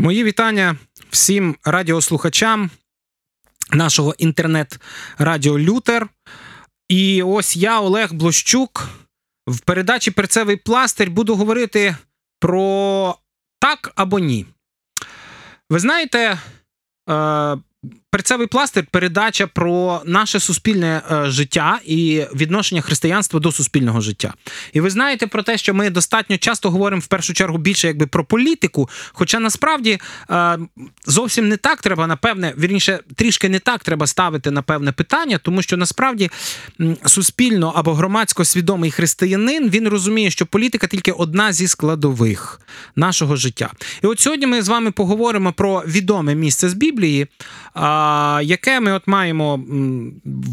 Мої вітання всім радіослухачам нашого інтернет-радіо «Лютер». І ось я, Олег Блощук, в передачі «Перцевий пластир» буду говорити про так або ні. Ви знаєте, «Перцевий пластир» – передача про наше суспільне життя і відношення християнства до суспільного життя. І ви знаєте про те, що ми достатньо часто говоримо в першу чергу більше якби про політику, хоча насправді зовсім не так треба, напевне, вірніше, трішки не так треба ставити на певне питання, тому що насправді суспільно або громадсько свідомий християнин, він розуміє, що політика тільки одна зі складових нашого життя. І от сьогодні ми з вами поговоримо про відоме місце з Біблії, яке ми от маємо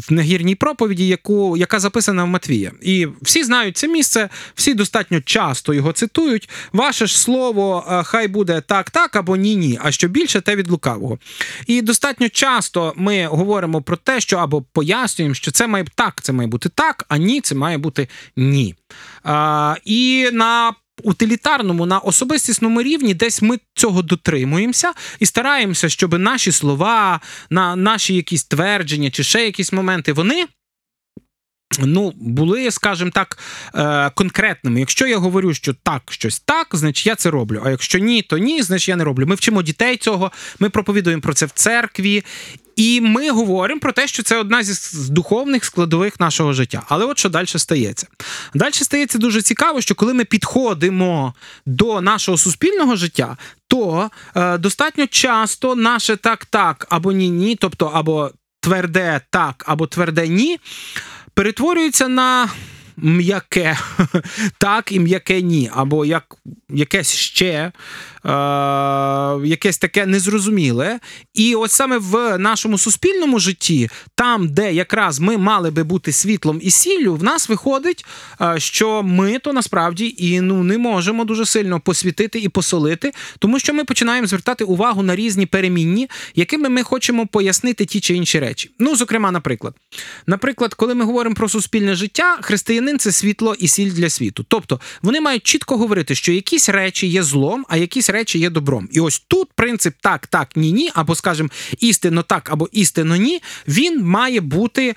в нагірній проповіді, яка записана в Матвія. І всі знають це місце, всі достатньо часто його цитують. Ваше ж слово хай буде так-так або ні-ні, а що більше, те від лукавого. І достатньо часто ми говоримо про те, що або пояснюємо, що це має бути так, а ні, це має бути ні. І на утилітарному, на особистісному рівні десь ми цього дотримуємося і стараємося, щоб наші слова, наші якісь твердження чи ще якісь моменти, вони були, скажімо так, конкретними. Якщо я говорю, що так, щось так, значить я це роблю, а якщо ні, то ні, значить я не роблю. Ми вчимо дітей цього, ми проповідуємо про це в церкві, і ми говоримо про те, що це одна з духовних складових нашого життя. Але от що далі стається? Далі стається дуже цікаво, що коли ми підходимо до нашого суспільного життя, то достатньо часто наше так-так або ні-ні, тобто або тверде так, або тверде ні, перетворюється на м'яке так і м'яке ні, або як якесь ще, якесь таке незрозуміле. І от саме в нашому суспільному житті, там, де якраз ми мали би бути світлом і сіллю, в нас виходить, що ми то насправді і не можемо дуже сильно посвітити і посолити, тому що ми починаємо звертати увагу на різні перемінні, якими ми хочемо пояснити ті чи інші речі. Зокрема, наприклад, коли ми говоримо про суспільне життя, християнин – це світло і сіль для світу. Тобто, вони мають чітко говорити, що якісь речі є злом, а якісь речі є добром. І ось тут принцип так-так, ні-ні, або, скажімо, істинно так, або істинно ні, він має бути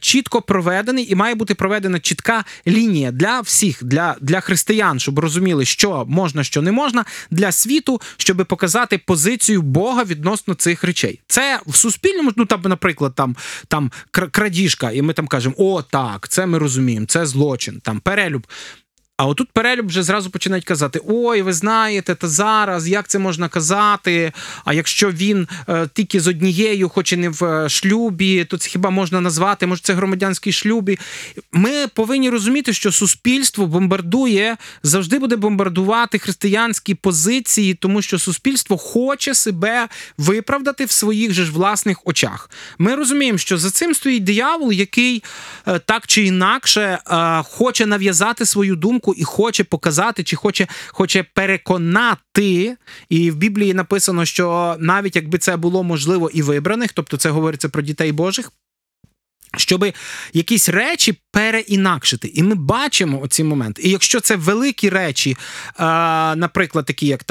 чітко проведений і має бути проведена чітка лінія для всіх, для християн, щоб розуміли, що можна, що не можна, для світу, щоб показати позицію Бога відносно цих речей. Це в суспільному, наприклад, крадіжка, і ми там кажемо, о, так, це ми розуміємо, це злочин, там, перелюб. А отут перелюб вже зразу починають казати, ой, ви знаєте, та зараз, як це можна казати, а якщо він тільки з однією, хоч і не в шлюбі, то це хіба можна назвати, може це громадянський шлюб. Ми повинні розуміти, що суспільство бомбардує, завжди буде бомбардувати християнські позиції, тому що суспільство хоче себе виправдати в своїх же ж власних очах. Ми розуміємо, що за цим стоїть диявол, який так чи інакше хоче нав'язати свою думку, і хоче показати, чи хоче переконати. І в Біблії написано, що навіть якби це було можливо і вибраних, тобто це говориться про дітей Божих, щоб якісь речі переінакшити. І ми бачимо оці моменти. І якщо це великі речі, наприклад, такі як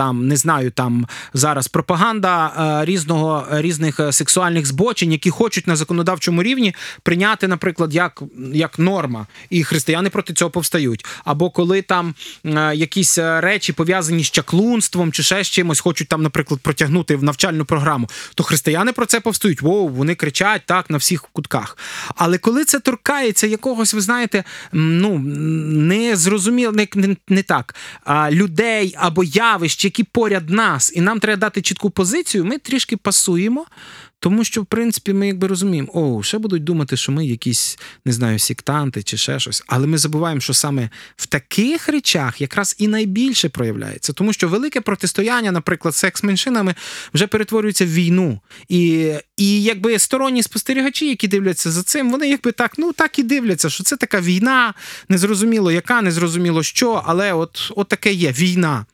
зараз пропаганда різних сексуальних збочень, які хочуть на законодавчому рівні прийняти, наприклад, як норма. І християни проти цього повстають. Або коли там якісь речі пов'язані з чаклунством чи ще з чимось, хочуть там, наприклад, протягнути в навчальну програму, то християни про це повстають. Воу, вони кричать так на всіх кутках. Але коли це торкається якогось, ви знаєте, людей або явищ, які поряд нас, і нам треба дати чітку позицію, ми трішки пасуємо, тому що, в принципі, ми розуміємо, ще будуть думати, що ми якісь, сектанти чи ще щось. Але ми забуваємо, що саме в таких речах якраз і найбільше проявляється. Тому що велике протистояння, наприклад, секс-меншинами, вже перетворюється в війну. І якби сторонні спостерігачі, які дивляться за цим, вони так і дивляться, що це така війна, незрозуміло яка, незрозуміло що, але от таке є, війна.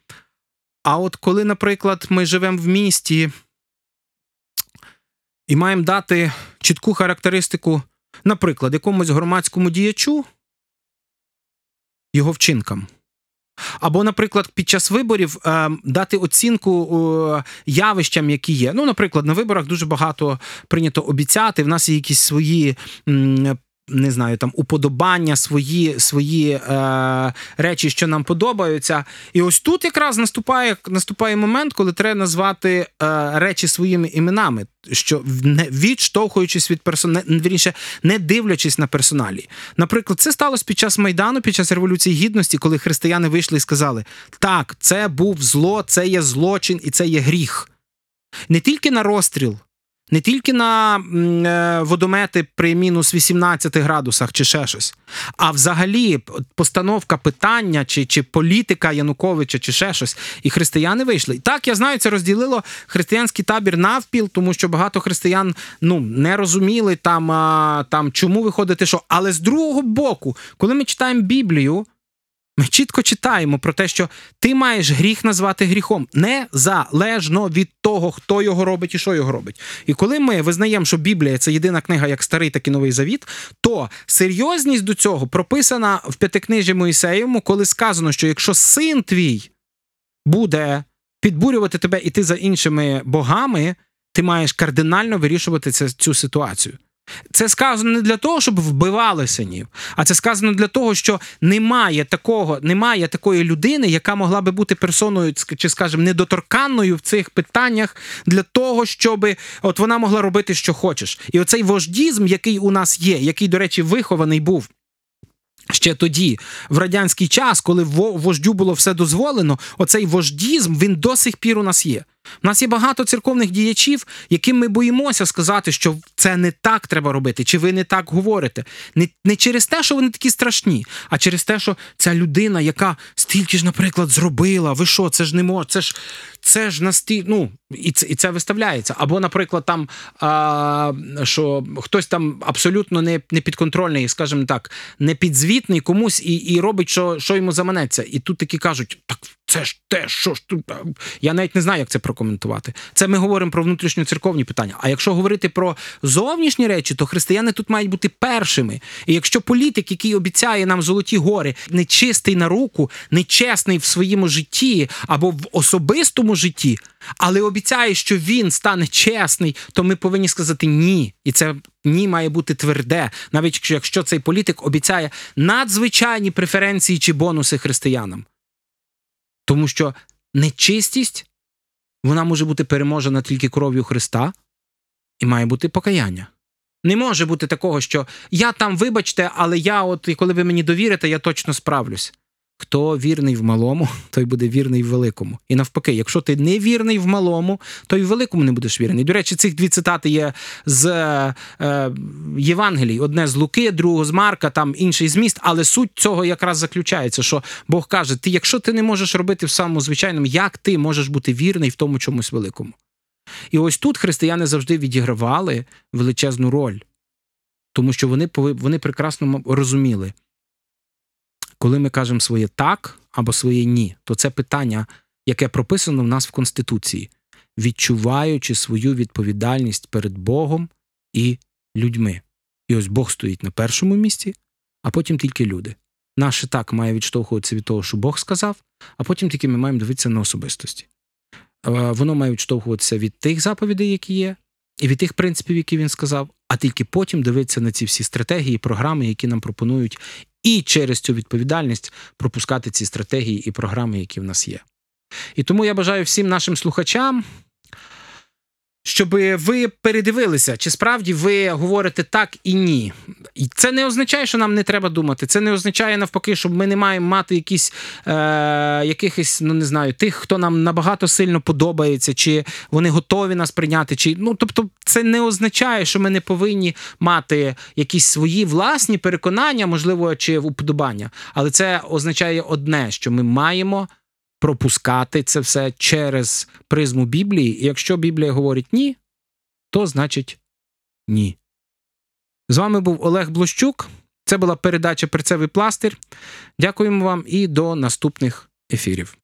А от коли, наприклад, ми живемо в місті, і маємо дати чітку характеристику, наприклад, якомусь громадському діячу, його вчинкам. Або, наприклад, під час виборів дати оцінку явищам, які є. Ну, наприклад, на виборах дуже багато прийнято обіцяти, в нас є якісь свої не знаю, там, уподобання, свої речі, що нам подобаються. І ось тут якраз наступає момент, коли треба назвати речі своїми іменами, що відштовхуючись від не дивлячись на персоналі. Наприклад, це сталося під час Майдану, під час Революції Гідності, коли християни вийшли і сказали: "Так, це був зло, це є злочин і це є гріх". Не тільки на розстріл, не тільки на водомети при мінус 18 градусах чи ще щось, а взагалі постановка питання чи політика Януковича чи ще щось. І християни вийшли. І так, я знаю, це розділило християнський табір навпіл, тому що багато християн не розуміли там чому виходити що. Але з другого боку, коли ми читаємо Біблію, ми чітко читаємо про те, що ти маєш гріх назвати гріхом, незалежно від того, хто його робить і що його робить. І коли ми визнаємо, що Біблія – це єдина книга, як Старий, так і Новий Завіт, то серйозність до цього прописана в П'ятикнижжі Моїсеєвому, коли сказано, що якщо син твій буде підбурювати тебе іти за іншими богами, ти маєш кардинально вирішувати цю ситуацію. Це сказано не для того, щоб вбивали синів, а це сказано для того, що немає такої людини, яка могла би бути персоною, чи, скажімо, недоторканною в цих питаннях для того, щоб от вона могла робити, що хочеш. І оцей вождізм, який у нас є, який, до речі, вихований був ще тоді, в радянський час, коли вождю було все дозволено, оцей вождізм, він до сих пір у нас є. У нас є багато церковних діячів, яким ми боїмося сказати, що це не так треба робити, чи ви не так говорите. Не через те, що вони такі страшні, а через те, що ця людина, яка стільки ж, наприклад, зробила, ви що, це ж не може, це ж настільки, і це виставляється. Або, наприклад, там, що хтось там абсолютно не підконтрольний, скажімо так, не підзвітний комусь і робить, що йому заманеться. І тут такі кажуть, так це ж те, що ж тут, я навіть не знаю, як це прокоментувати. Це ми говоримо про внутрішньоцерковні питання. А якщо говорити про зовнішні речі, то християни тут мають бути першими. І якщо політик, який обіцяє нам золоті гори, нечистий на руку, нечесний в своєму житті або в особистому житті, але обіцяє, що він стане чесний, то ми повинні сказати ні. І це ні має бути тверде, навіть якщо цей політик обіцяє надзвичайні преференції чи бонуси християнам. Тому що нечистість, вона може бути переможена тільки кров'ю Христа, і має бути покаяння. Не може бути такого, що я там, вибачте, але я от, коли ви мені довірите, я точно справлюсь. Хто вірний в малому, той буде вірний в великому. І навпаки, якщо ти не вірний в малому, то й в великому не будеш вірений. До речі, цих дві цитати є з Євангелій. Одне з Луки, друге з Марка, там інший зміст. Але суть цього якраз заключається, що Бог каже, ти, якщо ти не можеш робити в самому звичайному, як ти можеш бути вірний в тому чомусь великому? І ось тут християни завжди відігравали величезну роль. Тому що вони прекрасно розуміли, коли ми кажемо своє «так» або своє «ні», то це питання, яке прописано в нас в Конституції, відчуваючи свою відповідальність перед Богом і людьми. І ось Бог стоїть на першому місці, а потім тільки люди. Наше «так» має відштовхуватися від того, що Бог сказав, а потім тільки ми маємо дивитися на особистості. Воно має відштовхуватися від тих заповідей, які є, і від тих принципів, які він сказав, а тільки потім дивитися на ці всі стратегії, програми, які нам пропонують, і через цю відповідальність пропускати ці стратегії і програми, які в нас є. І тому я бажаю всім нашим слухачам, щоб ви передивилися, чи справді ви говорите так і ні. І це не означає, що нам не треба думати. Це не означає, навпаки, що ми не маємо мати якихось, тих, хто нам набагато сильно подобається, чи вони готові нас прийняти. Тобто це не означає, що ми не повинні мати якісь свої власні переконання, можливо, чи уподобання. Але це означає одне, що ми маємо пропускати це все через призму Біблії. І якщо Біблія говорить «ні», то значить «ні». З вами був Олег Блощук. Це була передача «Перцевий пластир». Дякуємо вам і до наступних ефірів.